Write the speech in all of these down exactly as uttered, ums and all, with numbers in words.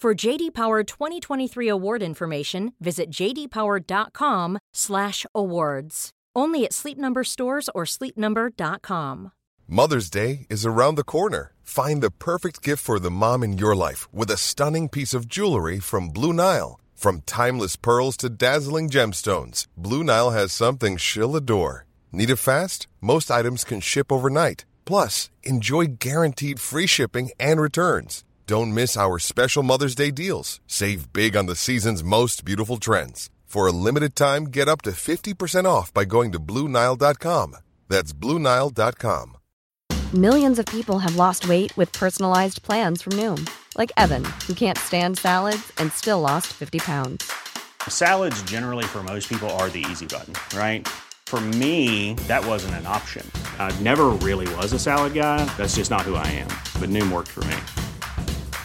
For J D. Power twenty twenty-three award information, visit j d power dot com slash awards. Only at Sleep Number stores or sleep number dot com. Mother's Day is around the corner. Find the perfect gift for the mom in your life with a stunning piece of jewelry from Blue Nile. From timeless pearls to dazzling gemstones, Blue Nile has something she'll adore. Need it fast? Most items can ship overnight. Plus, enjoy guaranteed free shipping and returns. Don't miss our special Mother's Day deals. Save big on the season's most beautiful trends. For a limited time, get up to fifty percent off by going to blue nile dot com. That's blue nile dot com. Millions of people have lost weight with personalized plans from Noom. Like Evan, who can't stand salads and still lost fifty pounds. Salads generally for most people are the easy button, right? For me, that wasn't an option. I never really was a salad guy. That's just not who I am. But Noom worked for me.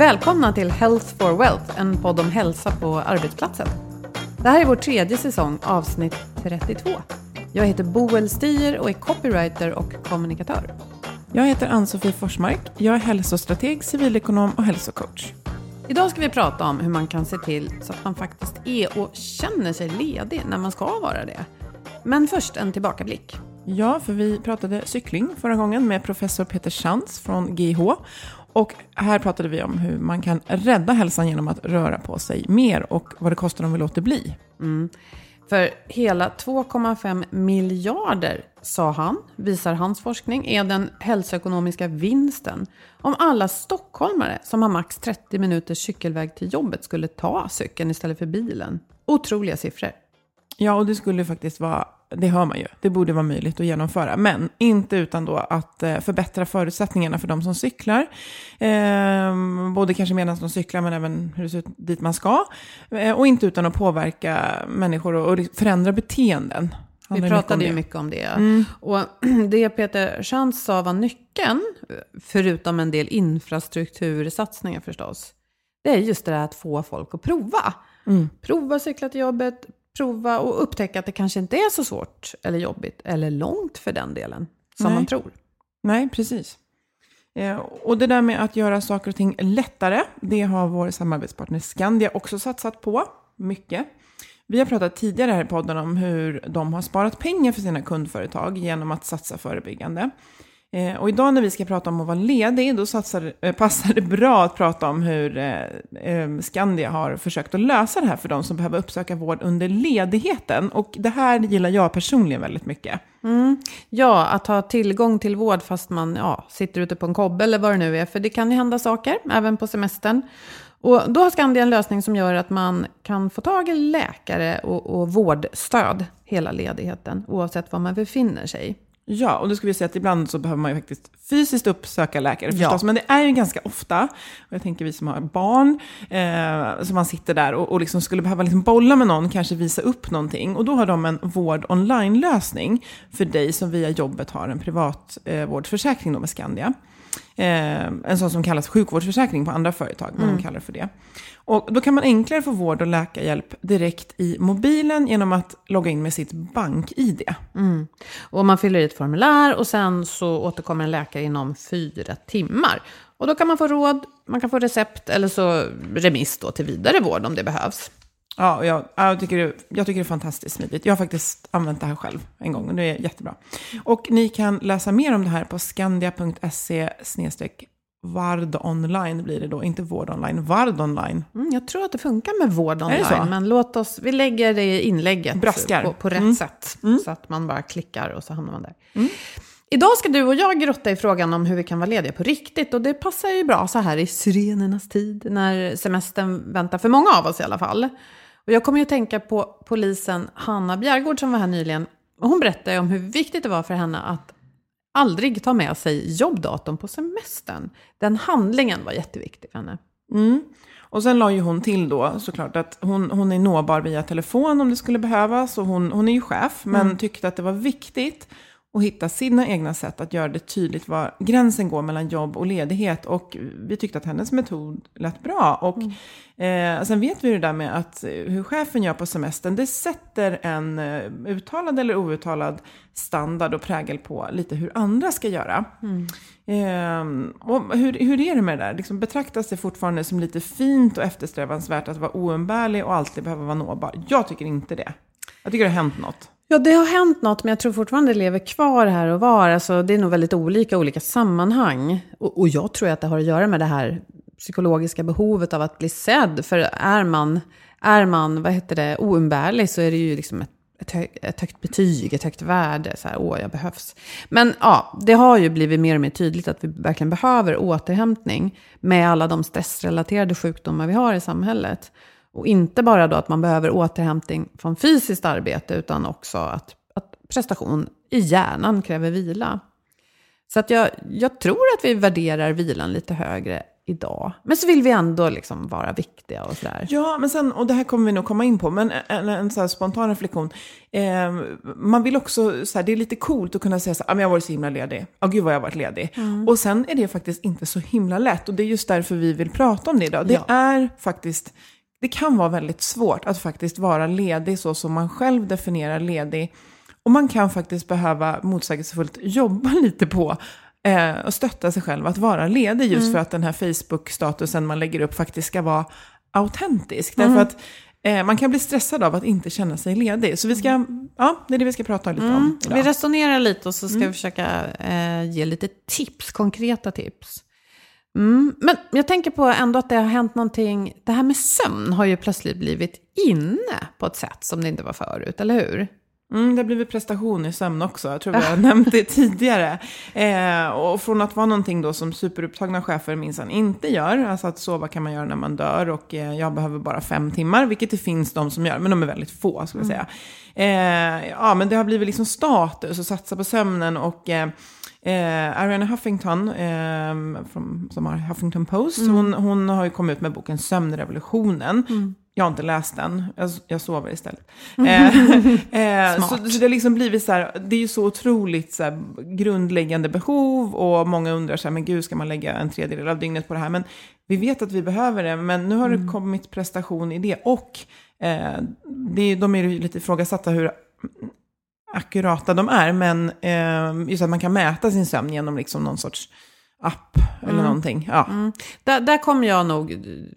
Välkomna till Health for Wealth, en podd om hälsa på arbetsplatsen. Det här är vår tredje säsong, avsnitt trettiotvå. Jag heter Boel Stier och är copywriter och kommunikatör. Jag heter Ann-Sofie Forsmark, jag är hälsostrateg, civilekonom och hälsocoach. Idag ska vi prata om hur man kan se till så att man faktiskt är och känner sig ledig när man ska vara det. Men först en tillbakablick. Ja, för vi pratade cykling förra gången med professor Peter Schantz från G H. Och här pratade vi om hur man kan rädda hälsan genom att röra på sig mer och vad det kostar om vi låter bli. Mm. För hela två komma fem miljarder, sa han, visar hans forskning, är den hälsoekonomiska vinsten om alla stockholmare som har max trettio minuters cykelväg till jobbet skulle ta cykeln istället för bilen. Otroliga siffror. Ja, och det skulle faktiskt vara, det hör man ju, det borde vara möjligt att genomföra. Men inte utan då att förbättra förutsättningarna för de som cyklar. Eh, både kanske medan de cyklar men även hur det ser ut dit man ska. Eh, och inte utan att påverka människor och, och förändra beteenden. Handlar Vi pratade mycket ju det. mycket om det. Mm. Och det Peter Schantz sa var nyckeln, förutom en del infrastruktursatsningar förstås. Det är just det där att få folk att prova. Mm. Prova cykla till jobbet. Prova och upptäcka att det kanske inte är så svårt eller jobbigt eller långt för den delen som Nej. man tror. Nej, precis. Eh, och det där med att göra saker och ting lättare, det har vår samarbetspartner Skandia också satsat på mycket. Vi har pratat tidigare här i podden om hur de har sparat pengar för sina kundföretag genom att satsa förebyggande. Eh, och idag när vi ska prata om att vara ledig, då satsar, eh, passar det bra att prata om hur eh, eh, Skandia har försökt att lösa det här för de som behöver uppsöka vård under ledigheten. Och det här gillar jag personligen väldigt mycket. Mm. Ja, att ha tillgång till vård fast man ja, sitter ute på en kobbe eller vad det nu är. För det kan ju hända saker, även på semestern. Och då har Skandia en lösning som gör att man kan få tag i läkare och, och vårdstöd hela ledigheten, oavsett var man befinner sig. Ja, och då ska vi säga att ibland så behöver man ju faktiskt fysiskt uppsöka läkare förstås. Ja. Men det är ju ganska ofta, och jag tänker vi som har barn, eh, som man sitter där och, och liksom skulle behöva liksom bolla med någon, kanske visa upp någonting. Och då har de en vård online-lösning för dig som via jobbet har en privat eh, vårdförsäkring då med Skandia. Eh, en sån som kallas sjukvårdsförsäkring på andra företag, men mm. de kallar för det. Och då kan man enklare få vård och läkarhjälp direkt i mobilen genom att logga in med sitt bank-I D. Mm. Och man fyller i ett formulär och sen så återkommer en läkare inom fyra timmar. Och då kan man få råd, man kan få recept eller så remiss då till vidare vård om det behövs. Ja, jag, jag, tycker det, jag tycker det är fantastiskt smidigt. Jag har faktiskt använt det här själv en gång och det är jättebra. Och ni kan läsa mer om det här på skandia punkt se Vard online blir det då, inte vård online, Vard online. Mm, jag tror att det funkar med vård online, men låt oss, vi lägger det i inlägget på, på rätt mm. sätt mm. så att man bara klickar och så hamnar man där. Mm. Idag ska du och jag grotta i frågan om hur vi kan vara lediga på riktigt, och det passar ju bra så här i syrenernas tid när semestern väntar för många av oss i alla fall. Och jag kommer ju att tänka på polisen Hanna Bjärgård som var här nyligen, och hon berättade om hur viktigt det var för henne att aldrig ta med sig jobbdatorn på semestern. Den handlingen var jätteviktig för henne. Mm. Och sen la ju hon till då såklart att hon, hon är nåbar via telefon om det skulle behövas. Och hon, hon är ju chef, men mm. tyckte att det var viktigt att hitta sina egna sätt att göra det tydligt var gränsen går mellan jobb och ledighet. Och vi tyckte att hennes metod lät bra. Och mm. eh, sen vet vi ju det där med att hur chefen gör på semestern. Det sätter en uttalad eller outtalad standard och prägel på lite hur andra ska göra. Mm. Eh, och hur, hur är det med det där? Liksom, betraktas det fortfarande som lite fint och eftersträvansvärt att vara oumbärlig och alltid behöva vara nåbar? Jag tycker inte det. Jag tycker det har hänt något. Ja, det har hänt något, men jag tror fortfarande det lever kvar här och var. Alltså, det är nog väldigt olika olika sammanhang. Och, och jag tror att det har att göra med det här psykologiska behovet av att bli sedd. För är man, är man vad heter det, oumbärlig, så är det ju liksom ett, ett, hög, ett högt betyg, ett högt värde. Så här, åh, jag behövs. Men ja, det har ju blivit mer och mer tydligt att vi verkligen behöver återhämtning med alla de stressrelaterade sjukdomar vi har i samhället. Och inte bara då att man behöver återhämtning från fysiskt arbete, utan också att, att prestation i hjärnan kräver vila. Så att jag, jag tror att vi värderar vilan lite högre idag. Men så vill vi ändå liksom vara viktiga och sådär. Ja, men sen, och det här kommer vi nog komma in på, men en, en så här spontan reflektion. Eh, man vill också, så här, det är lite coolt att kunna säga så här, jag har varit så himla ledig. Ja, oh, gud vad jag har varit ledig. Mm. Och sen är det faktiskt inte så himla lätt, och det är just därför vi vill prata om det idag. Det ja. är faktiskt... Det kan vara väldigt svårt att faktiskt vara ledig så som man själv definierar ledig. Och man kan faktiskt behöva motsägelsefullt jobba lite på eh, och stötta sig själv att vara ledig. Just mm. för att den här Facebook-statusen man lägger upp faktiskt ska vara autentisk. Mm. Därför att eh, man kan bli stressad av att inte känna sig ledig. Så vi ska, ja, det är det vi ska prata lite mm. om idag. Vi resonerar lite och så ska mm. vi försöka eh, ge lite tips, konkreta tips. Mm, men jag tänker på ändå att det har hänt någonting. Det här med sömn har ju plötsligt blivit inne på ett sätt som det inte var förut, eller hur? Mm, det har blivit prestation i sömn också. Jag tror vi har nämnt det tidigare. Eh, och från att vara någonting då som superupptagna chefer minsann inte gör. Alltså att sova kan man göra när man dör. Och eh, jag behöver bara fem timmar. Vilket det finns de som gör. Men de är väldigt få, skulle jag säga. Eh, ja, men det har blivit liksom status att satsa på sömnen. Och eh, eh, Ariana Huffington, eh, från, som har Huffington Post. Mm. Hon, hon har ju kommit ut med boken Sömnrevolutionen. Mm. Jag har inte läst den. Jag, jag sover istället. Eh, eh, så, så det har liksom blivit så här, det är ju så otroligt så här, grundläggande behov, och många undrar så här, men gud, ska man lägga en tredjedel av dygnet på det här? Men vi vet att vi behöver det, men nu har mm. det kommit prestation i det, och eh, det, de är ju lite ifrågasatta hur akkurata de är, men eh, just att man kan mäta sin sömn genom liksom någon sorts app eller mm. någonting. Ja. Mm. Där, där kommer jag nog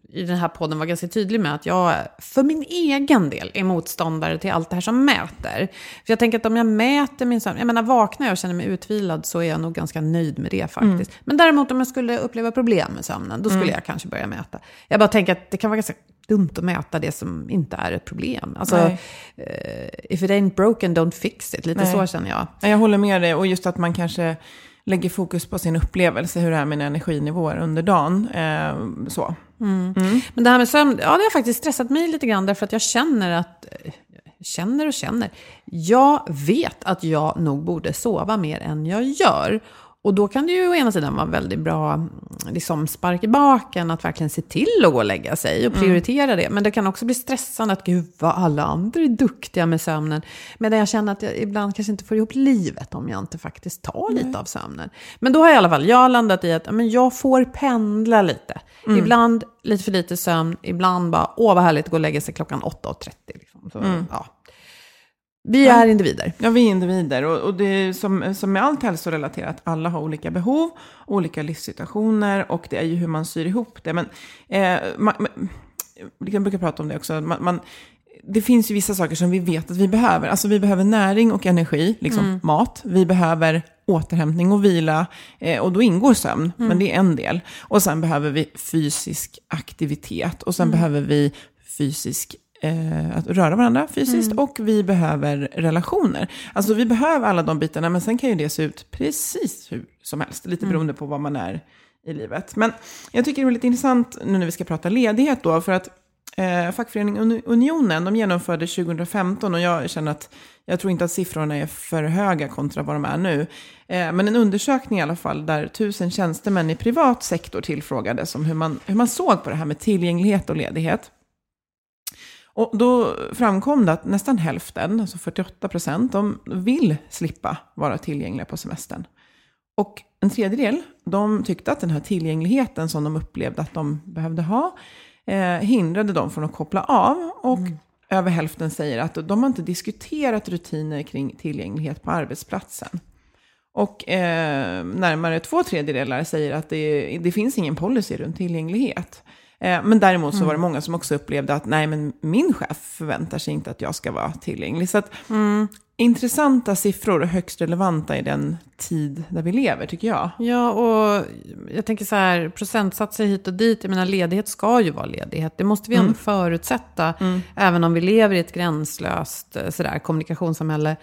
i den här podden vara ganska tydlig med att jag för min egen del är motståndare till allt det här som mäter. För jag tänker att om jag mäter min sömn, jag menar vaknar jag och känner mig utvilad, så är jag nog ganska nöjd med det faktiskt. Mm. Men däremot om jag skulle uppleva problem med sömnen, då skulle mm. jag kanske börja mäta. Jag bara tänker att det kan vara ganska dumt att mäta det som inte är ett problem. Alltså, uh, if it ain't broken, don't fix it. Lite Nej. så känner jag. Jag håller med dig, och just att man kanske lägger fokus på sin upplevelse, hur det är med energinivåer under dagen. Eh, så. Mm. Mm. Men det här med sömn, ja, det har faktiskt stressat mig lite grann, därför att jag känner att, känner och känner, jag vet att jag nog borde sova mer än jag gör. Och då kan det ju å ena sidan vara väldigt bra liksom spark i baken att verkligen se till att gå och lägga sig och prioritera mm. det. Men det kan också bli stressande att gud vad alla andra är duktiga med sömnen. Medan jag känner att jag ibland kanske inte får ihop livet om jag inte faktiskt tar lite mm. av sömnen. Men då har jag i alla fall jag landat i att men jag får pendla lite. Mm. Ibland lite för lite sömn, ibland bara åh vad härligt att gå och lägga sig klockan åtta och trettio. Liksom. Så, mm. ja. Vi är individer. Ja, vi är individer. Och, och det är som, som med allt hälsorelaterat, alla har olika behov, olika livssituationer, och det är ju hur man syr ihop det. Men eh, man, man, jag brukar prata om det också. Man, man, det finns ju vissa saker som vi vet att vi behöver. Alltså vi behöver näring och energi, liksom mm. mat. Vi behöver återhämtning och vila, eh, och då ingår sömn, mm. men det är en del. Och sen behöver vi fysisk aktivitet och sen mm. behöver vi fysisk eh, att röra varandra fysiskt mm. och vi behöver relationer. Alltså vi behöver alla de bitarna, men sen kan ju det se ut precis hur som helst, lite beroende mm. på vad man är i livet. Men jag tycker det är lite intressant nu när vi ska prata ledighet då, för att eh, fackföreningen Unionen, de genomförde tjugo femton, och jag känner att jag tror inte att siffrorna är för höga kontra vad de är nu. Eh, men en undersökning i alla fall där tusen tjänstemän i privat sektor tillfrågades om hur man, hur man såg på det här med tillgänglighet och ledighet. Och då framkom det att nästan hälften, alltså fyrtioåtta procent, de vill slippa vara tillgängliga på semestern. Och en tredjedel, de tyckte att den här tillgängligheten som de upplevde att de behövde ha eh, hindrade dem från att koppla av. Och mm. över hälften säger att de har inte diskuterat rutiner kring tillgänglighet på arbetsplatsen. Och eh, närmare två tredjedelar säger att det, det finns ingen policy runt tillgänglighet. Eh, men däremot så mm. var det många som också upplevde att nej, men min chef förväntar sig inte att jag ska vara tillgänglig. Så att... Mm. Intressanta siffror och högst relevanta i den tid där vi lever, tycker jag. Ja, och jag tänker så här, procentsatser hit och dit. Jag menar, ledighet ska ju vara ledighet. Det måste vi mm. ändå förutsätta, mm. även om vi lever i ett gränslöst så där, kommunikationssamhälle.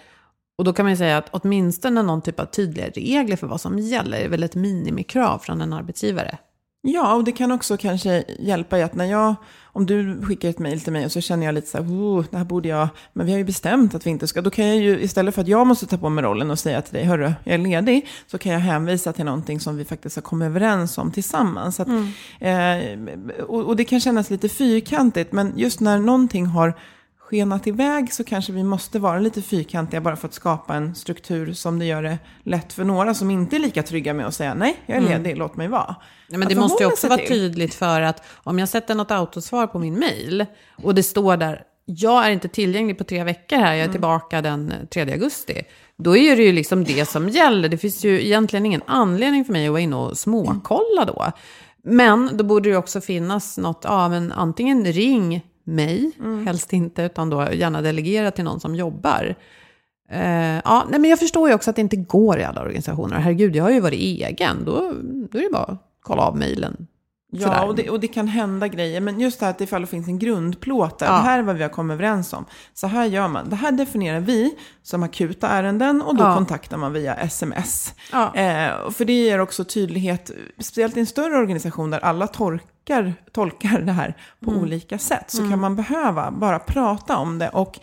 Och då kan man ju säga att åtminstone någon typ av tydliga regler för vad som gäller är väl ett minimikrav från en arbetsgivare. Ja, och det kan också kanske hjälpa i att när jag, om du skickar ett mejl till mig och så känner jag lite så här, oh, det här borde jag, men vi har ju bestämt att vi inte ska, då kan jag ju, istället för att jag måste ta på mig rollen och säga till dig, hörru, jag är ledig, så kan jag hänvisa till någonting som vi faktiskt har kommit överens om tillsammans. Så att, mm. eh, och, och det kan kännas lite fyrkantigt, men just när någonting har skenat iväg så kanske vi måste vara lite fyrkantiga bara för att skapa en struktur som det gör det lätt för några som inte är lika trygga med att säga nej, jag är ledig, mm. låt mig vara. Nej, men det måste ju också vara tydligt, för att om jag sätter något autosvar på min mejl och det står där, jag är inte tillgänglig på tre veckor här, jag är mm. tillbaka den tredje augusti. Då är det ju liksom det som gäller. Det finns ju egentligen ingen anledning för mig att vara inne och småkolla då. Men då borde det också finnas något av en, antingen ring mig, mm. helst inte, utan då gärna delegera till någon som jobbar. Eh, ja, nej, men jag förstår ju också att det inte går i alla organisationer. Herregud, jag har ju varit egen. Då, då är det bara att kolla av mejlen. Ja, och det, och det kan hända grejer. Men just det här att ifall det finns en grundplåt där, ja. Det här är vad vi har kommit överens om. Så här gör man. Det här definierar vi som akuta ärenden, och då ja. kontaktar man via sms. Ja. Eh, för det ger också tydlighet, speciellt i en större organisation där alla torkar tolkar det här på mm. olika sätt, så mm. kan man behöva bara prata om det. Och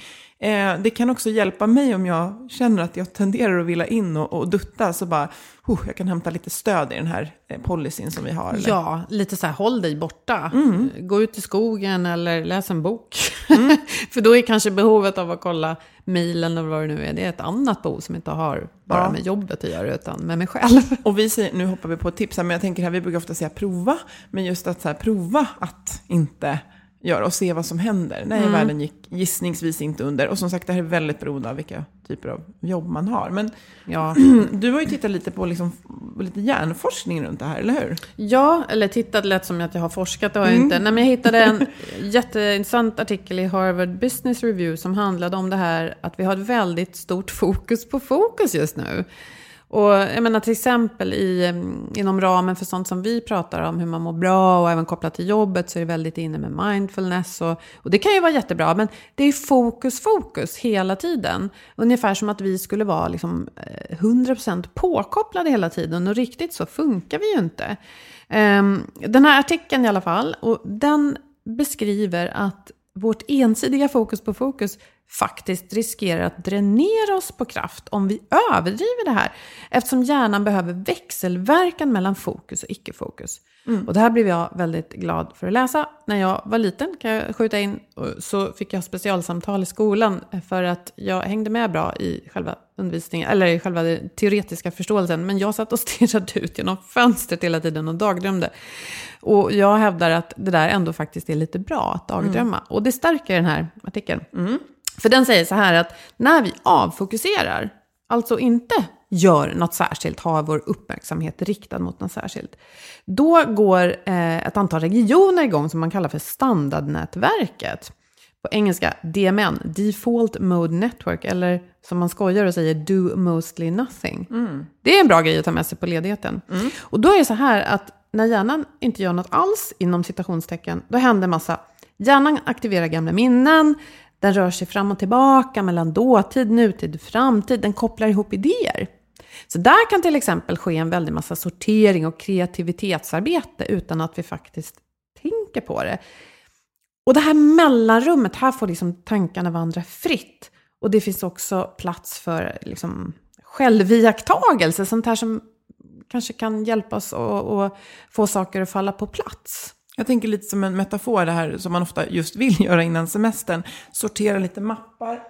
eh, det kan också hjälpa mig om jag känner att jag tenderar att vilja in och, och dutta, så bara, oh, jag kan hämta lite stöd i den här eh, policyn som vi har. Eller? Ja, lite så här, håll dig borta. Mm. Gå ut i skogen eller läs en bok. Mm. För då är kanske behovet av att kolla mejlen eller vad det nu är, det är ett annat behov som inte har bara ja. med jobbet att göra, utan med mig själv. Och vi säger, nu hoppar vi på tips här, men jag tänker här, vi brukar ofta säga prova, men just att så här, prova att inte göra och se vad som händer. Nej, mm. världen gick gissningsvis inte under. Och som sagt, det här är väldigt beroende av vilka typer av jobb man har. Men ja. Du har ju tittat lite på liksom, lite hjärnforskning runt det här, eller hur? Ja, eller tittat lätt som att jag har forskat, det har mm. jag inte. Nej, men jag hittade en jätteintressant artikel i Harvard Business Review som handlade om det här att vi har ett väldigt stort fokus på fokus just nu. Och jag menar till exempel i, inom ramen för sånt som vi pratar om, hur man mår bra och även kopplat till jobbet, så är det väldigt inne med mindfulness och, och det kan ju vara jättebra, men det är fokus, fokus hela tiden. Ungefär som att vi skulle vara liksom hundra procent påkopplade hela tiden, och riktigt så funkar vi ju inte. Um, den här artikeln i alla fall, och den beskriver att vårt ensidiga fokus på fokus faktiskt riskerar att dränera oss på kraft om vi överdriver det här, eftersom hjärnan behöver växelverkan mellan fokus och icke-fokus. Mm. Och det här blev jag väldigt glad för att läsa. När jag var liten, kan jag skjuta in, så fick jag specialsamtal i skolan för att jag hängde med bra i själva undervisningen, eller i själva den teoretiska förståelsen, men jag satt och stirrade ut genom fönstret hela tiden och dagdrömde. Och jag hävdar att det där ändå faktiskt är lite bra att dagdrömma. Mm. Och det stärker den här artikeln. Mm. För den säger så här att när vi avfokuserar, alltså inte gör något särskilt, har vår uppmärksamhet riktad mot något särskilt, då går eh, ett antal regioner igång som man kallar för standardnätverket. på engelska D M N, Default Mode Network, eller som man skojar och säger Do Mostly Nothing. Mm. Det är en bra grej att ta med sig på ledigheten. Mm. Och då är det så här att när hjärnan inte gör något alls, inom citationstecken, då händer massa. Hjärnan aktiverar gamla minnen, den rör sig fram och tillbaka mellan dåtid, nutid, framtid, den kopplar ihop idéer. Så där kan till exempel ske en väldig massa sortering och kreativitetsarbete utan att vi faktiskt tänker på det. Och det här mellanrummet, här får liksom tankarna vandra fritt. Och det finns också plats för liksom själviaktagelse, sånt här som kanske kan hjälpa oss att, att få saker att falla på plats. Jag tänker lite som en metafor det här som man ofta just vill göra innan semestern. Sortera lite mappar,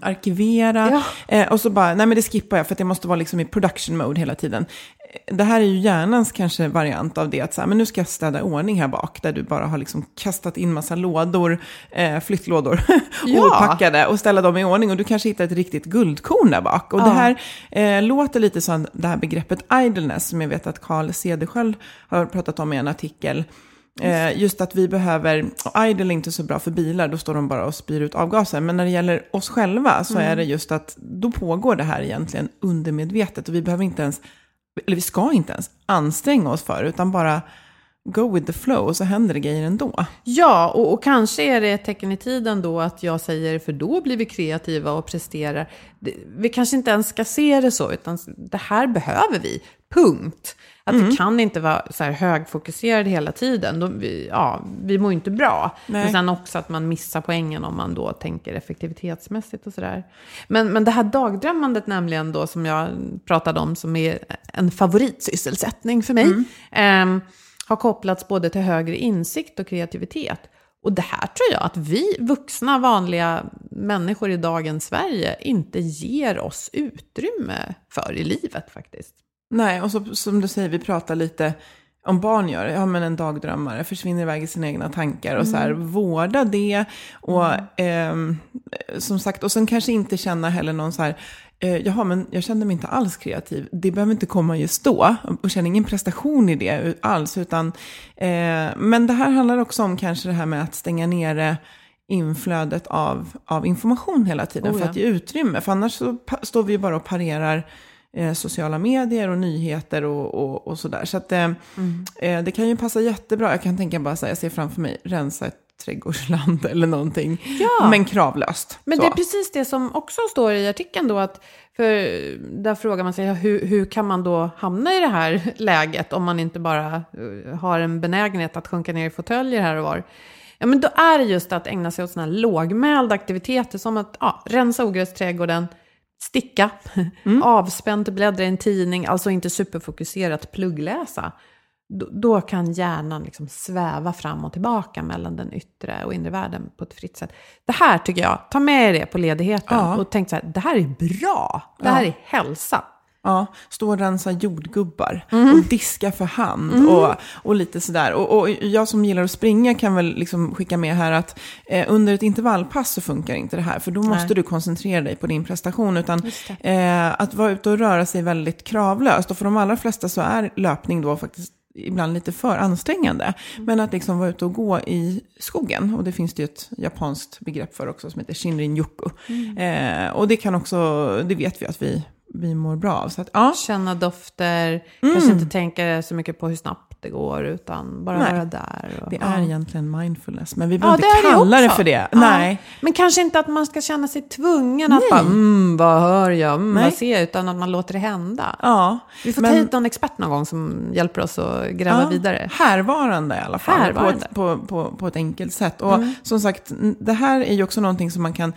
arkivera. Ja. Eh, och så bara, nej men det skippar jag för att det måste vara liksom i production mode hela tiden. Det här är ju hjärnans kanske variant av det. Att så här, men nu ska jag städa ordning här bak. Där du bara har liksom kastat in massa lådor, eh, flyttlådor, ja. Opackade. Och ställa dem i ordning. Och du kanske hittar ett riktigt guldkorn där bak. Och ja. Det här eh, låter lite som det här begreppet idleness. Som jag vet att Carl Cederschiöld har pratat om i en artikel. Just att vi behöver, idle är inte så bra för bilar, då står de bara och spyr ut avgaser. Men när det gäller oss själva så mm. är det just att då pågår det här egentligen undermedvetet. Och vi behöver inte ens, eller vi ska inte ens anstränga oss för, utan bara go with the flow och så händer det grejer ändå. Ja, och, och kanske är det ett tecken i tiden då att jag säger, för då blir vi kreativa och presterar. Vi kanske inte ens ska se det så, utan det här behöver vi, punkt. Att mm. det kan inte vara så här högfokuserad hela tiden. Då vi, ja, vi mår inte bra. Nej. Men sen också att man missar poängen om man då tänker effektivitetsmässigt och sådär. Men, men det här dagdrömmandet nämligen då som jag pratade om, som är en favoritsysselsättning för mig. Mm. Eh, har kopplats både till högre insikt och kreativitet. Och det här tror jag att vi vuxna vanliga människor i dagens Sverige inte ger oss utrymme för i livet faktiskt. Nej, och så, som du säger, vi pratar lite om barn gör det. Ja, men en dagdrömmare försvinner iväg i sina egna tankar och så här, vårda det. Och eh, som sagt, och sen kanske inte känna heller någon så här, eh, jaha, men jag kände mig inte alls kreativ. Det behöver inte komma just då och känna ingen prestation i det alls. Utan, eh, men det här handlar också om kanske det här med att stänga ner inflödet av, av information hela tiden. Oh, för ja. Att ge utrymme, för annars så pa- står vi ju bara och parerar Eh, sociala medier och nyheter och, och, och sådär. Så att eh, mm. eh, det kan ju passa jättebra. Jag kan tänka bara så här, jag ser framför mig rensa ett trädgårdsland eller någonting. Ja. Men kravlöst. Men så. Det är precis det som också står i artikeln då, att för där frågar man sig hur, hur kan man då hamna i det här läget om man inte bara har en benägenhet att sjunka ner i fåtöljer här och var. Ja, men då är det just att ägna sig åt sådana här lågmälda aktiviteter som att ja, rensa ogrästrädgården, sticka, mm. avspänt, bläddra i en tidning, alltså inte superfokuserat pluggläsa. Då, då kan hjärnan liksom sväva fram och tillbaka mellan den yttre och inre världen på ett fritt sätt. Det här tycker jag, ta med det på ledigheten ja. Och tänk så här, det här är bra, det här ja. Är hälsa. Ja, stå och rensa jordgubbar mm. och diska för hand mm. och, och lite sådär. Och, och jag som gillar att springa kan väl liksom skicka med här att eh, under ett intervallpass så funkar inte det här. För då måste Nej. Du koncentrera dig på din prestation. Utan eh, att vara ute och röra sig väldigt kravlöst. Och för de allra flesta så är löpning då faktiskt ibland lite för ansträngande. Mm. Men att liksom vara ute och gå i skogen. Och det finns det ju ett japanskt begrepp för också som heter Shinrin-yoku. Mm. Eh, och det kan också, det vet vi att vi... vi mår bra av. Så att, ja. Känna dofter, mm. kanske inte tänka så mycket på hur snabbt det går, utan bara Nej. Vara där. Och, det är ja. Egentligen mindfulness, men vi behöver ja, inte det kalla det, det för det. Ja. Nej. Men kanske inte att man ska känna sig tvungen att bara, mm, vad hör jag, mm, vad ser jag, utan att man låter det hända. Ja. Vi får men, ta hit någon expert någon gång som hjälper oss att gräva ja, vidare. Härvarande i alla fall, härvarande. På, ett, på, på, på ett enkelt sätt. Och mm. som sagt, det här är ju också någonting som man kan...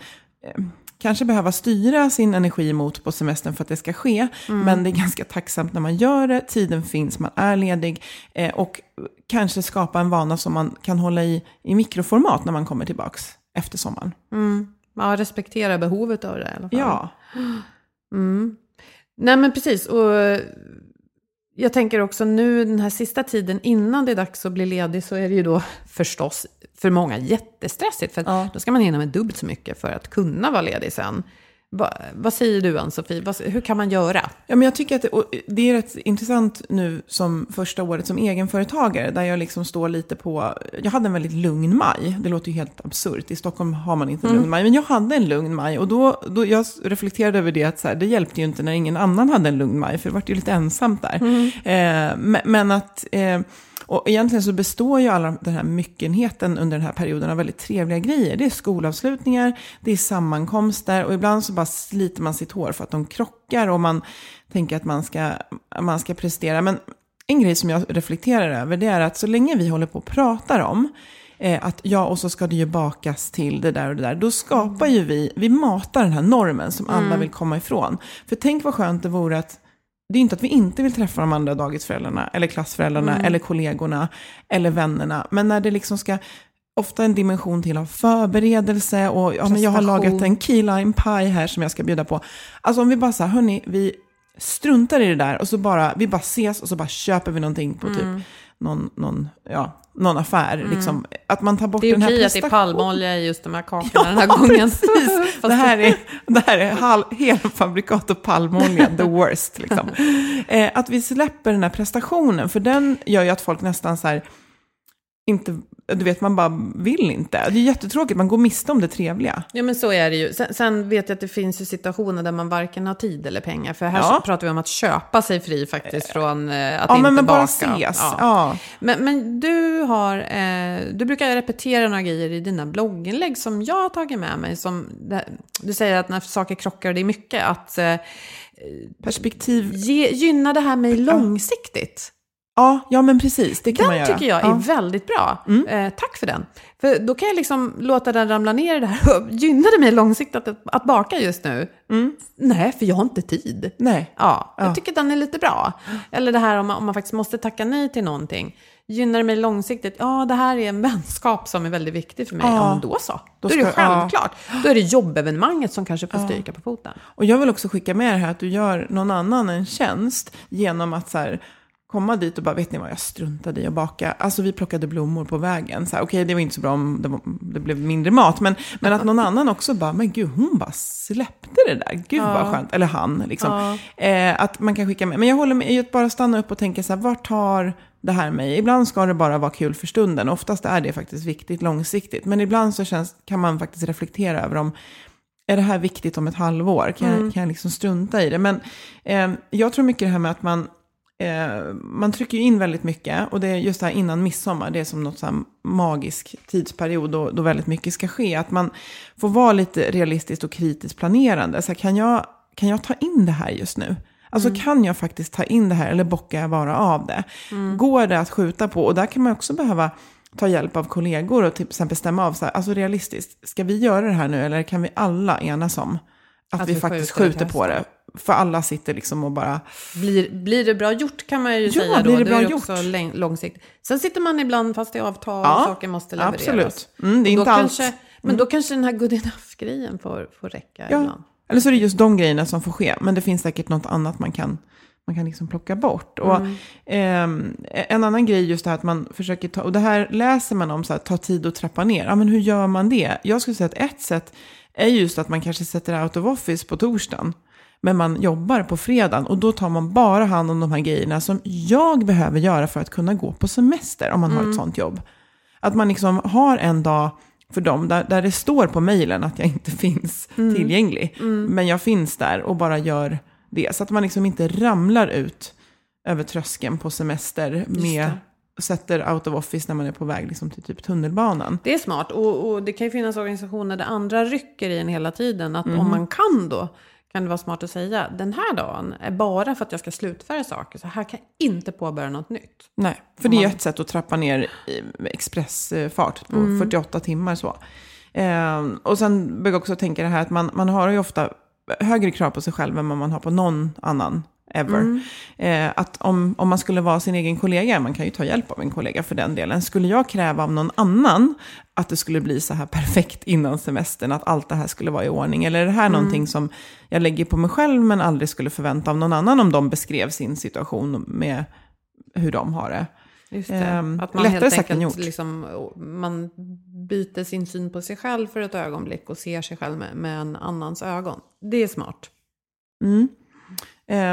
Eh, kanske behöva styra sin energi mot på semestern för att det ska ske. Mm. Men det är ganska tacksamt när man gör det. Tiden finns, man är ledig. Eh, och kanske skapa en vana som man kan hålla i i mikroformat när man kommer tillbaks efter sommaren. Mm. Ja, respektera behovet av det i alla fall. Ja. Mm. Nej men precis. Och jag tänker också nu den här sista tiden innan det är dags att bli ledig så är det ju då förstås för många jättestressigt. För ja. Då ska man hinna med dubbelt så mycket för att kunna vara ledig sen. Va, vad säger du, Ann-Sofie? Vad, hur kan man göra? Ja, men jag tycker att det, det är rätt intressant nu som första året som egenföretagare, där jag liksom står lite på... Jag hade en väldigt lugn maj. Det låter ju helt absurt. I Stockholm har man inte en mm. lugn maj. Men jag hade en lugn maj. Och då, då jag reflekterade över det att så här, det hjälpte ju inte när ingen annan hade en lugn maj. För det var ju lite ensamt där. Mm. Eh, men, men att... Eh, Och egentligen så består ju alla den här myckenheten under den här perioden av väldigt trevliga grejer. Det är skolavslutningar, det är sammankomster och ibland så bara sliter man sitt hår för att de krockar och man tänker att man ska, man ska prestera. Men en grej som jag reflekterar över, det är att så länge vi håller på och pratar om att ja, och så ska det ju bakas till det där och det där. Då skapar ju vi, vi matar den här normen som alla mm. vill komma ifrån. För tänk vad skönt det vore att... Det är inte att vi inte vill träffa de andra dagisföräldrarna eller klassföräldrarna mm. eller kollegorna eller vännerna. Men när det liksom ska, ofta en dimension till av förberedelse och ja, men jag har lagat en key lime pie här som jag ska bjuda på. Alltså om vi bara så här, hörni, vi struntar i det där och så bara, vi bara ses och så bara köper vi någonting på mm. typ någon, någon, ja, någon affär. Mm. Liksom, att man tar bort den här prestationen. Det är okej att det är palmolja i just de här kakorna ja, den här gången. Precis. Det här är, det här är halv, helfabrikat och palmolja, the worst. Liksom. Eh, att vi släpper den här prestationen, för den gör ju att folk nästan så här, inte, du vet, man bara vill inte. Det är jättetråkigt, man går miste om det trevliga. Ja, men så är det ju. Sen, sen vet jag att det finns ju situationer där man varken har tid eller pengar. För här ja. pratar vi om att köpa sig fri faktiskt från eh, att ja, inte men, men baka. Bara ses. Ja. Ja. Men, men du har eh, du brukar repetera några grejer i dina blogginlägg som jag har tagit med mig. Som det, du säger att när saker krockar och det är mycket att eh, perspektiv ge, gynna det här med långsiktigt. Ja, ja men precis, det kan den man göra. Den tycker jag är ja. väldigt bra. Mm. Eh, tack för den. För då kan jag liksom låta den ramla ner i det här. Och gynnar det mig långsiktigt att, att baka just nu? Mm. Nej, för jag har inte tid. Nej. Ja, ja. Jag tycker den är lite bra. Eller det här om man, om man faktiskt måste tacka nej till någonting. Gynnar det mig långsiktigt? Ja, det här är en vänskap som är väldigt viktig för mig. Ja, ja men då så. Då, då är det självklart. Ja. Då är det jobbevenemanget som kanske får stryka ja. på foten. Och jag vill också skicka med det här att du gör någon annan en tjänst genom att så här... komma dit och bara, vet ni vad, jag struntade i att baka. Alltså vi plockade blommor på vägen. Okej, okay, det var inte så bra om det, var, det blev mindre mat. Men, men att någon annan också bara, men gud, hon bara släppte det där. Gud ja. vad skönt. Eller han, liksom. Ja. Eh, att man kan skicka med. Men jag håller med i att bara stanna upp och tänka så här, vart tar det här mig? Ibland ska det bara vara kul för stunden. Oftast är det faktiskt viktigt långsiktigt. Men ibland så känns, kan man faktiskt reflektera över om är det här viktigt om ett halvår? Kan, mm. jag, kan jag liksom strunta i det? Men eh, jag tror mycket det här med att man Eh, man trycker ju in väldigt mycket och det är just det här innan midsommar, det är som något så här magisk tidsperiod då, då väldigt mycket ska ske, att man får vara lite realistiskt och kritiskt planerande, så här, kan, jag, kan jag ta in det här just nu? Alltså mm. kan jag faktiskt ta in det här eller bockar jag bara av det? Mm. Går det att skjuta på? Och där kan man också behöva ta hjälp av kollegor och till exempel bestämma av så här, alltså realistiskt, ska vi göra det här nu eller kan vi alla enas om att, att vi, vi faktiskt skjuter det på det? För alla sitter liksom och bara... Blir, blir det bra gjort kan man ju ja, säga då. Blir det bra det är gjort. Också läng- långsiktigt. Sen sitter man ibland fast i avtal och ja, saker måste levereras. Absolut. Mm, det är inte allt. Kanske, mm. Men då kanske den här good enough-grejen får, får räcka ja. ibland. Eller så är det just de grejerna som får ske. Men det finns säkert något annat man kan, man kan liksom plocka bort. Och, mm. eh, en annan grej just det här att man försöker ta... Och det här läser man om så här, ta tid och trappa ner. Ja, men hur gör man det? Jag skulle säga att ett sätt är just att man kanske sätter out of office på torsdagen. Men man jobbar på fredagen och då tar man bara hand om de här grejerna som jag behöver göra för att kunna gå på semester om man mm. har ett sånt jobb. Att man liksom har en dag för dem där, där det står på mejlen att jag inte finns mm. tillgänglig. Mm. Men jag finns där och bara gör det. Så att man liksom inte ramlar ut över tröskeln på semester med... sätter out of office när man är på väg liksom till typ tunnelbanan. Det är smart och, och det kan ju finnas organisationer där andra rycker i en hela tiden att mm. om man kan då kan det vara smart att säga den här dagen är bara för att jag ska slutföra saker så här kan jag inte påbörja något nytt. Nej, för om det är ju man... ett sätt att trappa ner expressfart på mm. fyrtioåtta timmar så. Ehm, och sen bör jag också tänka det här att man, man har ju ofta högre krav på sig själv än vad man har på någon annan ever. Mm. Eh, att om, om man skulle vara sin egen kollega, man kan ju ta hjälp av en kollega för den delen, skulle jag kräva av någon annan att det skulle bli så här perfekt innan semestern, att allt det här skulle vara i ordning, eller är det här mm. någonting som jag lägger på mig själv men aldrig skulle förvänta av någon annan om de beskrev sin situation med hur de har det. Just det. Eh, att man lättare helt enkelt sagt än gjort. Liksom, man byter sin syn på sig själv för ett ögonblick och ser sig själv med, med en annans ögon. Det är smart. Mm.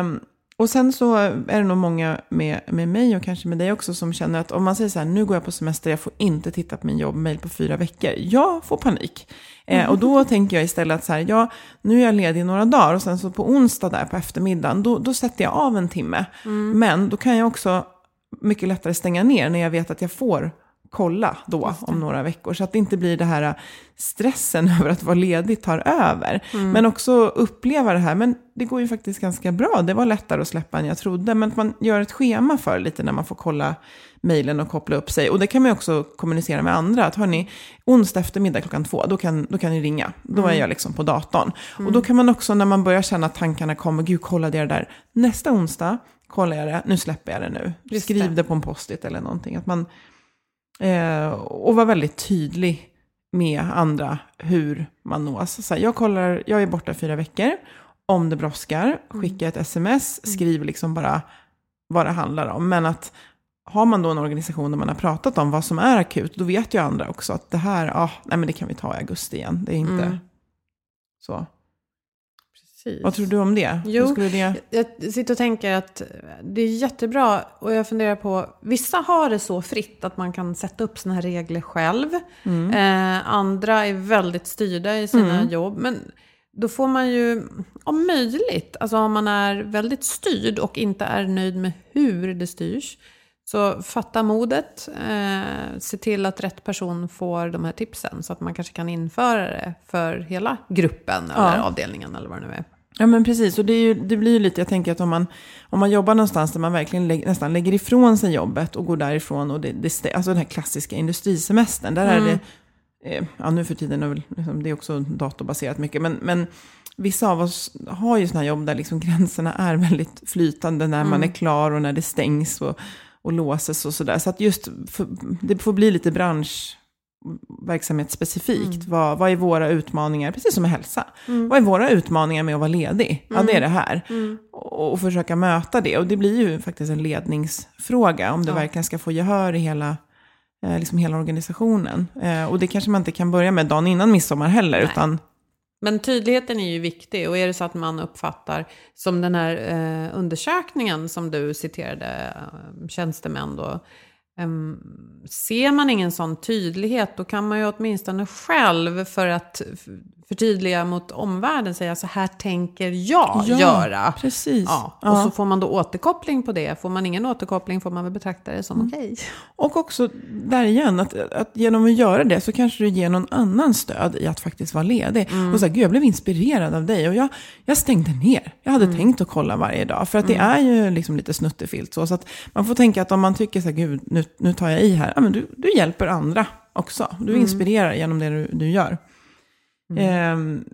Um, och sen så är det nog många med, med mig och kanske med dig också som känner att om man säger så här, nu går jag på semester, jag får inte titta på min jobbmail på fyra veckor. Jag får panik. Mm. Eh, och då tänker jag istället att så här, ja, nu är jag ledig några dagar och sen så på onsdag där på eftermiddagen, då, då sätter jag av en timme. Mm. Men då kan jag också mycket lättare stänga ner när jag vet att jag får kolla då om några veckor. Så att det inte blir det här stressen över att vara ledig tar över. Mm. Men också uppleva det här. Men det går ju faktiskt ganska bra. Det var lättare att släppa än jag trodde. Men man gör ett schema för lite när man får kolla mejlen och koppla upp sig. Och det kan man ju också kommunicera med andra. Att hörni, onsdag eftermiddag klockan två, då kan, då kan ni ringa. Då är jag liksom på datorn. Mm. Och då kan man också när man börjar känna att tankarna kommer, gud kolla det där. Nästa onsdag kollar jag det. Nu släpper jag det nu. Just Skriv det. det på en post-it eller någonting. Att man... Eh, och vara väldigt tydlig med andra hur man nås. Så här, jag, kollar, jag är borta fyra veckor. Om det brådskar, skicka ett sms. Skriv liksom bara vad det handlar om. Men att har man då en organisation där man har pratat om vad som är akut, då vet ju andra också att det här, ah, nej men det kan vi ta i augusti igen. Det är inte mm. så. Precis. Vad tror du om det? Jo, skulle det... jag sitter och tänker att det är jättebra och jag funderar på, vissa har det så fritt att man kan sätta upp såna här regler själv. Mm. Eh, andra är väldigt styrda i sina mm. jobb, men då får man ju om möjligt, alltså om man är väldigt styrd och inte är nöjd med hur det styrs, så fatta modet, eh, se till att rätt person får de här tipsen så att man kanske kan införa det för hela gruppen eller ja. avdelningen eller vad det nu är. Ja men precis, och det, är ju, det blir ju lite, jag tänker att om man, om man jobbar någonstans där man verkligen lä- nästan lägger ifrån sig jobbet och går därifrån, och det, det, alltså den här klassiska industrisemestern, där mm. är det, eh, ja nu för tiden är väl, liksom, det är också datorbaserat mycket, men... men vissa av oss har ju sådana jobb där liksom gränserna är väldigt flytande när man mm. är klar och när det stängs och, och låses och sådär. Så att just för, det får bli lite branschverksamhet specifikt. Mm. Vad, vad är våra utmaningar, precis som med hälsa. Mm. Vad är våra utmaningar med att vara ledig? Mm. Ja, det är det här. Mm. Och, och försöka möta det. Och det blir ju faktiskt en ledningsfråga om det ja. verkligen ska få gehör i hela... Eh, liksom hela organisationen. Eh, och det kanske man inte kan börja med dagen innan midsommar heller, nej. Utan... Men tydligheten är ju viktig, och är det så att man uppfattar som den här eh, undersökningen som du citerade, tjänstemän då, eh, ser man ingen sån tydlighet, då kan man ju åtminstone själv för att förtydliga mot omvärlden säga så här tänker jag ja, göra. Precis. Ja, och ja. så får man då återkoppling på det. Får man ingen återkoppling får man väl betrakta det som mm. okej. Och också där igen att, att genom att göra det så kanske du ger någon annan stöd i att faktiskt vara ledig. Mm. Och så här, gud jag blev inspirerad av dig och jag, jag stängde ner. Jag hade mm. tänkt att kolla varje dag för att det mm. är ju liksom lite snuttefilt så, så att man får tänka att om man tycker så här, gud nu, nu tar jag i här, ja, men du, du hjälper andra också. Du mm. inspirerar genom det du, du gör. Mm.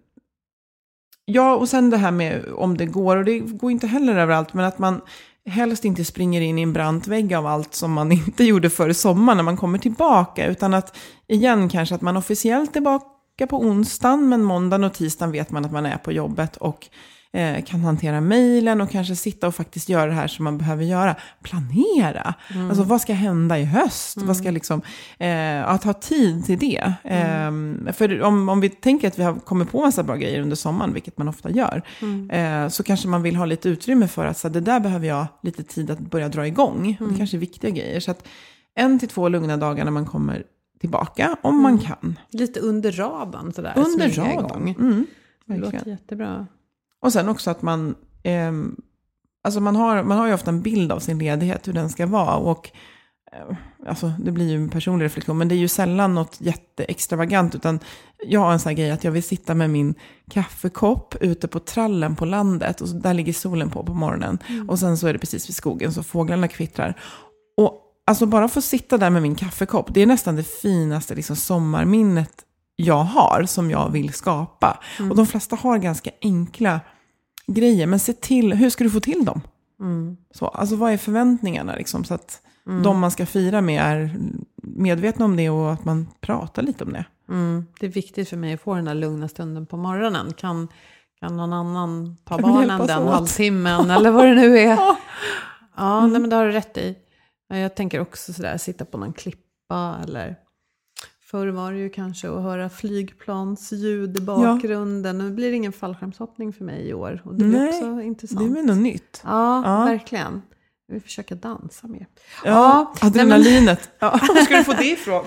Ja, och sen det här med om det går, och det går inte heller överallt, men att man helst inte springer in i en brantvägg av allt som man inte gjorde förra sommaren när man kommer tillbaka, utan att igen kanske att man officiellt är tillbaka på onsdagen, men måndagen och tisdagen vet man att man är på jobbet och eh, kan hantera mejlen och kanske sitta och faktiskt göra det här som man behöver göra, planera, mm. alltså vad ska hända i höst, mm. vad ska liksom eh, att ha tid till det, mm. eh, för om, om vi tänker att vi har kommit på massa bra grejer under sommaren, vilket man ofta gör, mm. eh, så kanske man vill ha lite utrymme för att så det där behöver jag lite tid att börja dra igång, mm. det kanske är viktiga grejer, så att en till två lugna dagar när man kommer tillbaka, om mm. man kan lite under radarn sådär, under radarn, mm. det låter jättebra. Och sen också att man, eh, alltså man, har, man har ju ofta en bild av sin ledighet, hur den ska vara. Och, eh, alltså det blir ju en personlig reflektion, men det är ju sällan något jätteextravagant. Utan jag har en sån här grej att jag vill sitta med min kaffekopp ute på trallen på landet. Och så, där ligger solen på på morgonen. Mm. Och sen så är det precis vid skogen så fåglarna kvittrar. Och alltså bara få sitta där med min kaffekopp, det är nästan det finaste liksom, sommarminnet jag har som jag vill skapa. Mm. Och de flesta har ganska enkla grejer, men se till, hur ska du få till dem? Mm. Så, alltså vad är förväntningarna liksom, så att mm. de man ska fira med är medvetna om det och att man pratar lite om det. Mm. Det är viktigt för mig att få den där lugna stunden på morgonen. Kan, kan någon annan ta barnen den halvtimmen eller vad det nu är? Ja, ja mm. nej, men det har du rätt i. Jag tänker också sådär, sitta på någon klippa eller... Förr var det ju kanske att höra flygplansljud i bakgrunden. Ja. Nu blir det ingen fallskärmshoppning för mig i år. Och det är Nej, också intressant. Det är väl något nytt. Ja, ja, verkligen. Vi försöker dansa mer. Ja, ja, adrenalinet. Men... ja, var ska du få det ifrån?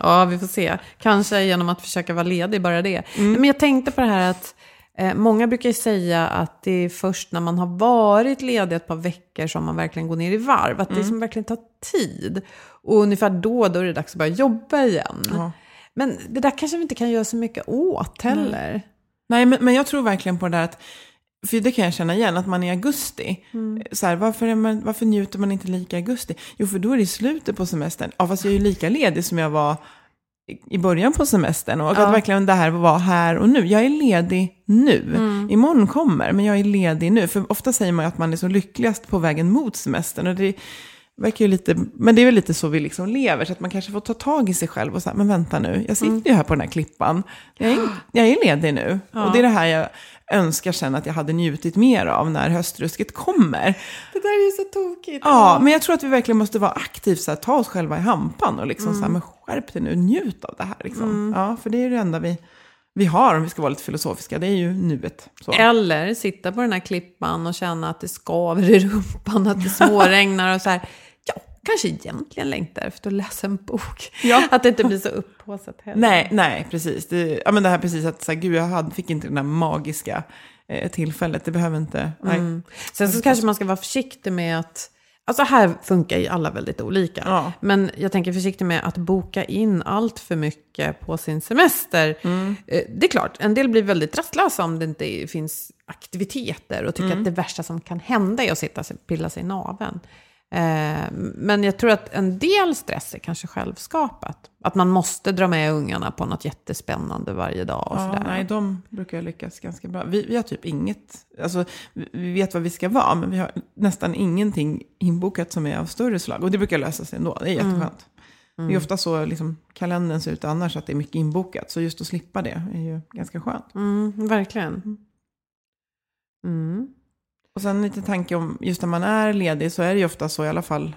Ja, vi får se. Kanske genom att försöka vara ledig, bara det. Mm. Men jag tänkte på det här att eh, många brukar säga att det är först när man har varit ledig ett par veckor som man verkligen går ner i varv. Att mm. det som verkligen tar tid. Och ungefär då, då är det dags att börja jobba igen. Ja. Men det där kanske vi inte kan göra så mycket åt heller. Mm. Nej, men, men jag tror verkligen på det där att... för det kan jag känna igen, att man i augusti mm. så här, varför, är man, varför njuter man inte lika i augusti? Jo, för då är det slutet på semestern. Ja, fast jag är ju lika ledig som jag var i början på semestern. Och ja. Att verkligen det här var här och nu. Jag är ledig nu. Mm. Imorgon kommer, men jag är ledig nu. För ofta säger man ju att man är så lyckligast på vägen mot semestern. Och det verkar ju lite, men det är väl lite så vi liksom lever. Så att man kanske får ta tag i sig själv och säga, men vänta nu, jag sitter mm. ju här på den här klippan. Jag är, jag är ledig nu. Ja. Och det är det här jag... önskar sen att jag hade njutit mer av när höstrusket kommer. Det där är ju så tokigt. Ja, men jag tror att vi verkligen måste vara aktivt så här, ta oss själva i hampan och liksom mm. så här, men skärp dig nu, njut av det här liksom. Mm. Ja, för det är ju det enda vi vi har, om vi ska vara lite filosofiska, det är ju nuet. Så. Eller sitta på den här klippan och känna att det skaver i rumpan, att det småregnar och så här. Ja, kanske egentligen längtar efter att läsa en bok. Ja. Att det inte blir så upphåsat heller. Nej, nej, precis. Det, ja, men det här precis att så här, gud, jag hade, fick inte det där magiska eh, tillfället. Det behöver inte... Nej. Mm. Sen så kanske man ska vara försiktig med att... alltså här funkar ju alla väldigt olika. Ja. Men jag tänker försiktig med att boka in allt för mycket på sin semester. Mm. Det är klart, en del blir väldigt rastlösa om det inte finns aktiviteter. Och tycker mm. att det värsta som kan hända är att sitta och pilla sig i naveln. Men jag tror att en del stress är kanske självskapat. Att man måste dra med ungarna på något jättespännande varje dag. Och ja, sådär. Nej, de brukar lyckas ganska bra. Vi, vi har typ inget, alltså, vi vet vad vi ska vara, men vi har nästan ingenting inbokat som är av större slag. Och det brukar lösa sig ändå, det är jätteskönt. Mm. Mm. Det är ofta så liksom, kalendern ser ut annars att det är mycket inbokat. Så just att slippa det är ju ganska skönt. Mm, verkligen. Mm. Och sen lite tanke om, just när man är ledig så är det ju ofta så i alla fall,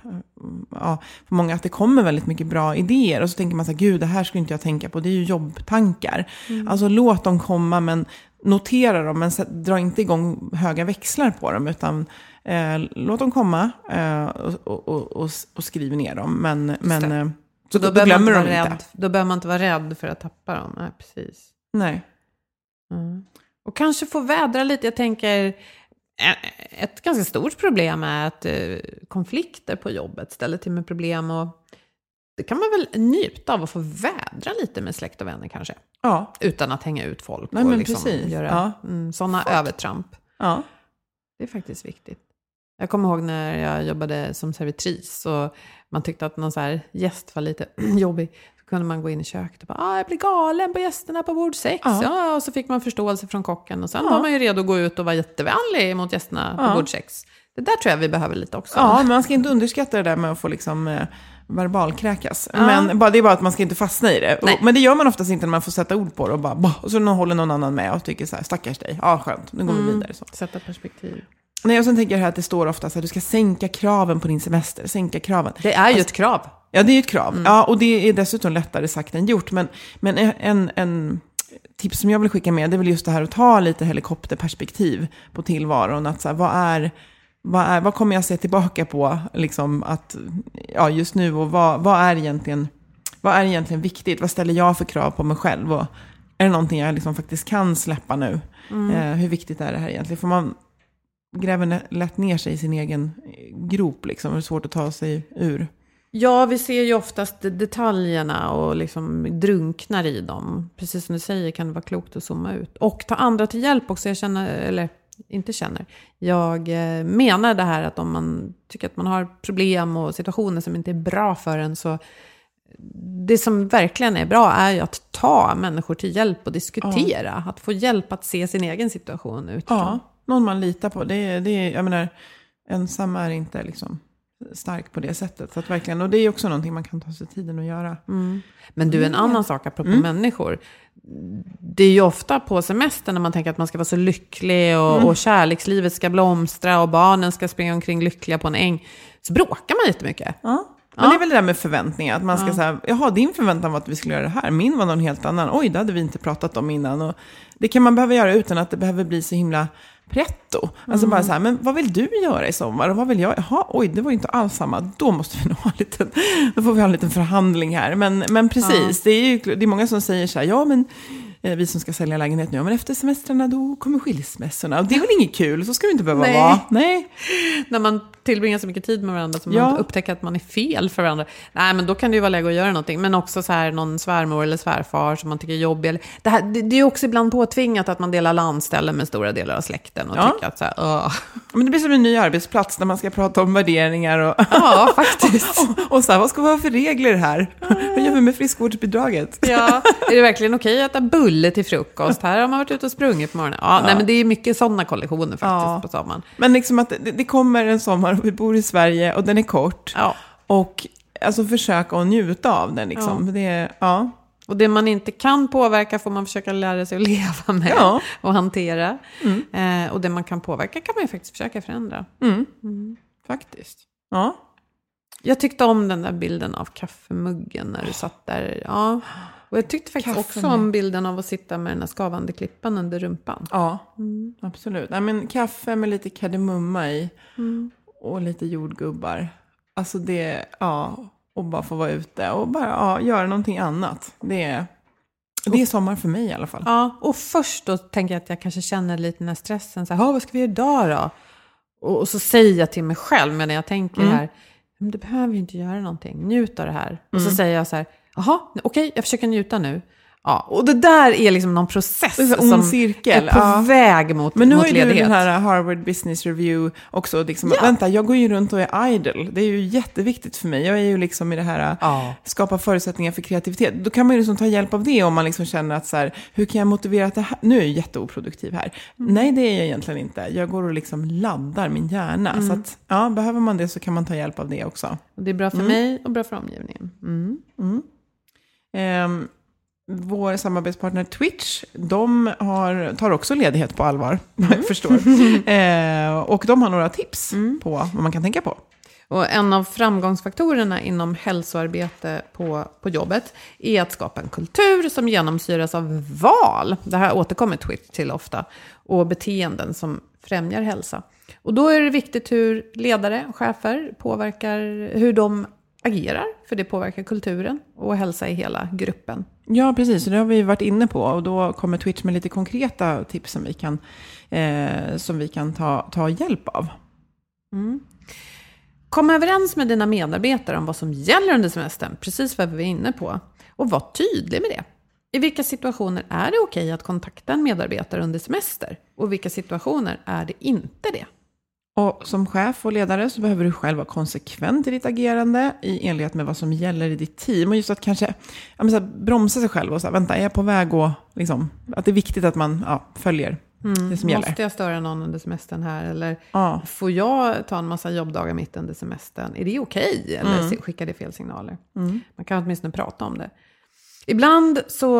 ja, för många att det kommer väldigt mycket bra idéer. Och så tänker man så här, gud, det här skulle inte jag tänka på, det är ju jobbtankar. Mm. Alltså låt dem komma, men notera dem, men dra inte igång höga växlar på dem. Utan eh, låt dem komma eh, och, och, och, och skriv ner dem. Men, men eh, så då, då, då glömmer man inte vara de rädd. Inte. Då behöver man inte vara rädd för att tappa dem. Nej, precis. Nej. Mm. Och kanske få vädra lite, jag tänker... ett ganska stort problem är att konflikter på jobbet ställer till med problem, och det kan man väl njuta av att få vädra lite med släkt och vänner kanske. Ja. Utan att hänga ut folk. Nej, och liksom göra ja. mm, sådana övertramp. Ja. Det är faktiskt viktigt. Jag kommer ihåg när jag jobbade som servitris och man tyckte att någon så här gäst var lite jobbig. Kunde man gå in i köket och bara, ah, jag blir galen på gästerna på bord sex. Ja. Ja, och så fick man förståelse från kocken. Och sen ja. var man ju redo att gå ut och vara jättevänlig mot gästerna ja. på bord sex. Det där tror jag vi behöver lite också. Ja, men man ska inte underskatta det där med att få liksom eh, verbalkräkas. Ja. Men bara, det är bara att man ska inte fastna i det. Och, men det gör man oftast inte när man får sätta ord på det. Och, bara, bah, och så håller någon annan med och tycker så här, stackars dig. Ja, skönt. Nu går mm. vi vidare. Så. Sätta perspektiv. Nej, och sen tänker jag här att det står ofta så att du ska sänka kraven på din semester. Sänka kraven. Det är ju alltså, ett krav. Ja, det är ju ett krav. Mm. Ja, och det är dessutom lättare sagt än gjort. Men, men en, en tips som jag vill skicka med, det är väl just det här att ta lite helikopterperspektiv på tillvaron. Att så här, vad är... Vad, är, vad kommer jag se tillbaka på liksom, att, ja, just nu? Och vad, vad, är egentligen, vad är egentligen viktigt? Vad ställer jag för krav på mig själv? Och är det någonting jag liksom faktiskt kan släppa nu? Mm. Eh, hur viktigt är det här egentligen? För man gräver lätt ner sig i sin egen grop. Liksom, och det är svårt att ta sig ur. Ja, vi ser ju oftast detaljerna och liksom drunknar i dem. Precis som du säger, kan det vara klokt att zooma ut. Och ta andra till hjälp också. Jag känner, eller inte känner. Jag menar det här att om man tycker att man har problem och situationer som inte är bra för en, så det som verkligen är bra är ju att ta människor till hjälp och diskutera. Ja. Att få hjälp att se sin egen situation utifrån. Ja, någon man litar på. Det, det, jag menar, ensam är inte liksom... stark på det sättet. Så att verkligen, och det är också någonting man kan ta sig tiden att göra. Mm. Men du, en annan sak apropå mm. människor. Det är ju ofta på semestern när man tänker att man ska vara så lycklig och, mm. och kärlekslivet ska blomstra och barnen ska springa omkring lyckliga på en äng. Så bråkar man jättemycket. Ja. Men ja. Det är väl det där med förväntningar. Att man ska ja. säga, jaha, din förväntan var att vi skulle göra det här. Min var någon helt annan. Oj, det hade vi inte pratat om innan. Och det kan man behöva göra utan att det behöver bli så himla pretto. Alltså mm. bara så här, men vad vill du göra i sommar? Och vad vill jag? Jaha, oj, det var inte alls samma. Då måste vi nog ha en liten, då får vi ha en liten förhandling här. Men, men precis, ja. det är ju, det är många som säger så här, ja men... vi som ska sälja lägenhet nu, ja, men efter semestrarna då kommer skilsmässorna. Och det är väl inget kul, så ska vi inte behöva Nej. vara. Nej. När man tillbringar så mycket tid med varandra som ja. man upptäcker att man är fel för varandra. Nej, men då kan det ju vara läge att göra någonting. Men också så här någon svärmor eller svärfar som man tycker är jobbig. Det, här, det, det är ju också ibland påtvingat att man delar landställen med stora delar av släkten. Och ja. tycker att så här, åh. Men det blir som en ny arbetsplats när man ska prata om värderingar. Och, ja, faktiskt. och, och, och så här, vad ska vi ha för regler här? Vad gör vi med friskvårdsbidraget? ja, är det verkligen okej att äta bull till frukost? Här har man varit ute och sprungit på morgonen. Ja, ja. Nej, men det är mycket sådana kollektioner faktiskt ja. på sommaren. Men liksom att det, det kommer en sommar och vi bor i Sverige och den är kort. Ja. Och alltså försöka att njuta av den liksom. Ja. Det, ja. Och det man inte kan påverka får man försöka lära sig att leva med ja. och hantera. Mm. Eh, och det man kan påverka kan man ju faktiskt försöka förändra. Mm. Mm. Faktiskt. Ja. Jag tyckte om den där bilden av kaffemuggen när du satt där. Ja. Och jag tyckte faktiskt Kaffe. också om bilden av att sitta med den här skavande klippan under rumpan. Ja, mm. absolut. Nej, men kaffe med lite kardemumma i mm. och lite jordgubbar. Alltså det, ja, och bara få vara ute och bara ja, göra någonting annat. Det är, det är sommar för mig i alla fall. Ja, och först då tänker jag att jag kanske känner lite den här stressen. Så här, vad ska vi göra idag då? Och, och så säger jag till mig själv när jag tänker mm. här, men du behöver ju inte göra någonting. Njut av det här. Mm. Och så säger jag så här, jaha, okej, okay, jag försöker njuta nu. Ja, och det där är liksom någon process är som cirkel. är på ja. väg mot ledighet. Men nu har ju den här Harvard Business Review också. Liksom, ja. Vänta, jag går ju runt och är idle. Det är ju jätteviktigt för mig. Jag är ju liksom i det här ja. skapa förutsättningar för kreativitet. Då kan man ju liksom ta hjälp av det om man liksom känner att så här, hur kan jag motivera att det här? Nu är jag jätteoproduktiv här. Mm. Nej, det är jag egentligen inte. Jag går och liksom laddar min hjärna. Mm. Så att, ja, behöver man det så kan man ta hjälp av det också. Och det är bra för mm. mig och bra för omgivningen. Mm. Mm. Ehm, vår samarbetspartner Twitch, de har, tar också ledighet på allvar, mm. jag förstår. eh, och de har några tips mm. på vad man kan tänka på. Och en av framgångsfaktorerna inom hälsoarbete på, på jobbet är att skapa en kultur som genomsyras av val. Det här återkommer Twitch till ofta. Och beteenden som främjar hälsa. Och då är det viktigt hur ledare och chefer påverkar hur de agerar, för det påverkar kulturen och hälsa i hela gruppen. Ja, precis. Det har vi varit inne på. Och då kommer Twitch med lite konkreta tips som vi kan, eh, som vi kan ta, ta hjälp av. Mm. Kom överens med dina medarbetare om vad som gäller under semestern. Precis vad vi är inne på. Och var tydlig med det. I vilka situationer är det okej att kontakta en medarbetare under semester? Och vilka situationer är det inte det? Och som chef och ledare så behöver du själv vara konsekvent i ditt agerande i enlighet med vad som gäller i ditt team. Och just att kanske ja, så här, bromsa sig själv och så här, vänta, är jag på väg och liksom, att det är viktigt att man ja, följer mm. det som gäller. Måste jag störa någon under semestern här? Eller ja. får jag ta en massa jobbdagar mitt under semestern? Är det okej? Okay? Eller mm. skickar det fel signaler? Mm. Man kan åtminstone prata om det. Ibland så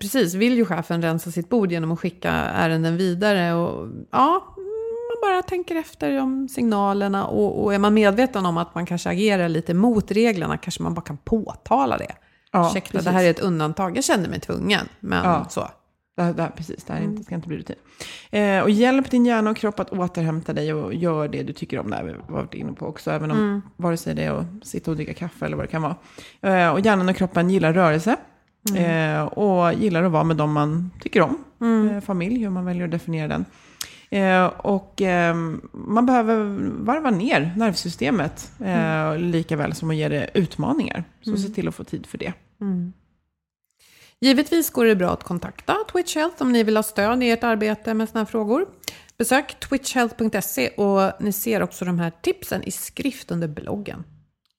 precis, vill ju chefen rensa sitt bord genom att skicka ärenden vidare och ja... bara tänker efter om signalerna och, och är man medveten om att man kanske agerar lite mot reglerna, kanske man bara kan påtala det. Ja, ursäkta, det här är ett undantag. Jag kände mig tvungen, men ja. så. Det här, det här, precis, det här inte, ska inte bli rutin. Eh, och hjälp din hjärna och kropp att återhämta dig och gör det du tycker om. Det här vi har varit inne på också, även om mm. vare sig det är att sitta och dricka kaffe eller vad det kan vara. Eh, och hjärnan och kroppen gillar rörelse. Mm. Eh, och gillar att vara med dem man tycker om. Mm. Eh, familj, hur man väljer att definiera den. Eh, och eh, man behöver varva ner nervsystemet eh, mm. lika väl som att ge det utmaningar. Så mm. se till att få tid för det. Mm. Givetvis går det bra att kontakta Twitch Health om ni vill ha stöd i ert arbete med såna här frågor. Besök twitch health punkt se och ni ser också de här tipsen i skrift under bloggen.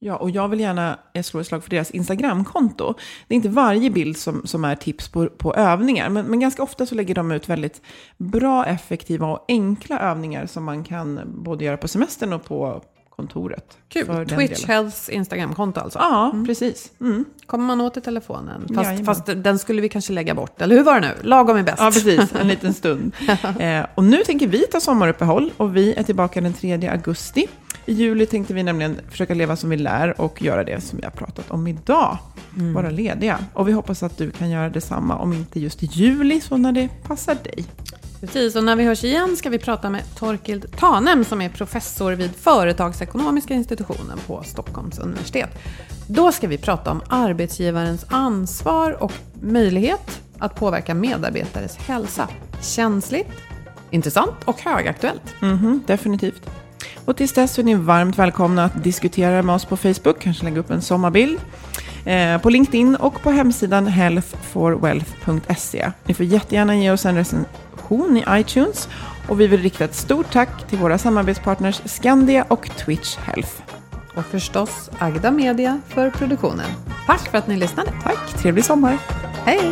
Ja, och jag vill gärna slå ett slag för deras Instagram-konto. Det är inte varje bild som, som är tips på, på övningar. Men, men ganska ofta så lägger de ut väldigt bra, effektiva och enkla övningar som man kan både göra på semestern och på kontoret. Kul, Twitch Healths Instagram-konto alltså. Ja, mm. precis. Mm. Kommer man åt i telefonen? Fast, fast den skulle vi kanske lägga bort. Eller hur var det nu? Lagom är bäst. Ja, precis. En liten stund. eh, och nu tänker vi ta sommaruppehåll och vi är tillbaka den tredje augusti. I juli tänkte vi nämligen försöka leva som vi lär och göra det som vi har pratat om idag. Mm. Vara lediga. Och vi hoppas att du kan göra detsamma, om inte just i juli så när det passar dig. Precis, och när vi hörs igen ska vi prata med Torkild Tanem som är professor vid Företagsekonomiska institutionen på Stockholms universitet. Då ska vi prata om arbetsgivarens ansvar och möjlighet att påverka medarbetares hälsa. Känsligt, intressant och högaktuellt. Mm-hmm, definitivt. Och tills dess är ni varmt välkomna att diskutera med oss på Facebook, kanske lägga upp en sommarbild, eh, på LinkedIn och på hemsidan health for wealth punkt se. Ni får jättegärna ge oss en recension i iTunes, och vi vill rikta ett stort tack till våra samarbetspartners Skandia och Twitch Health. Och förstås Agda Media för produktionen. Tack för att ni lyssnade. Tack, trevlig sommar. Hej!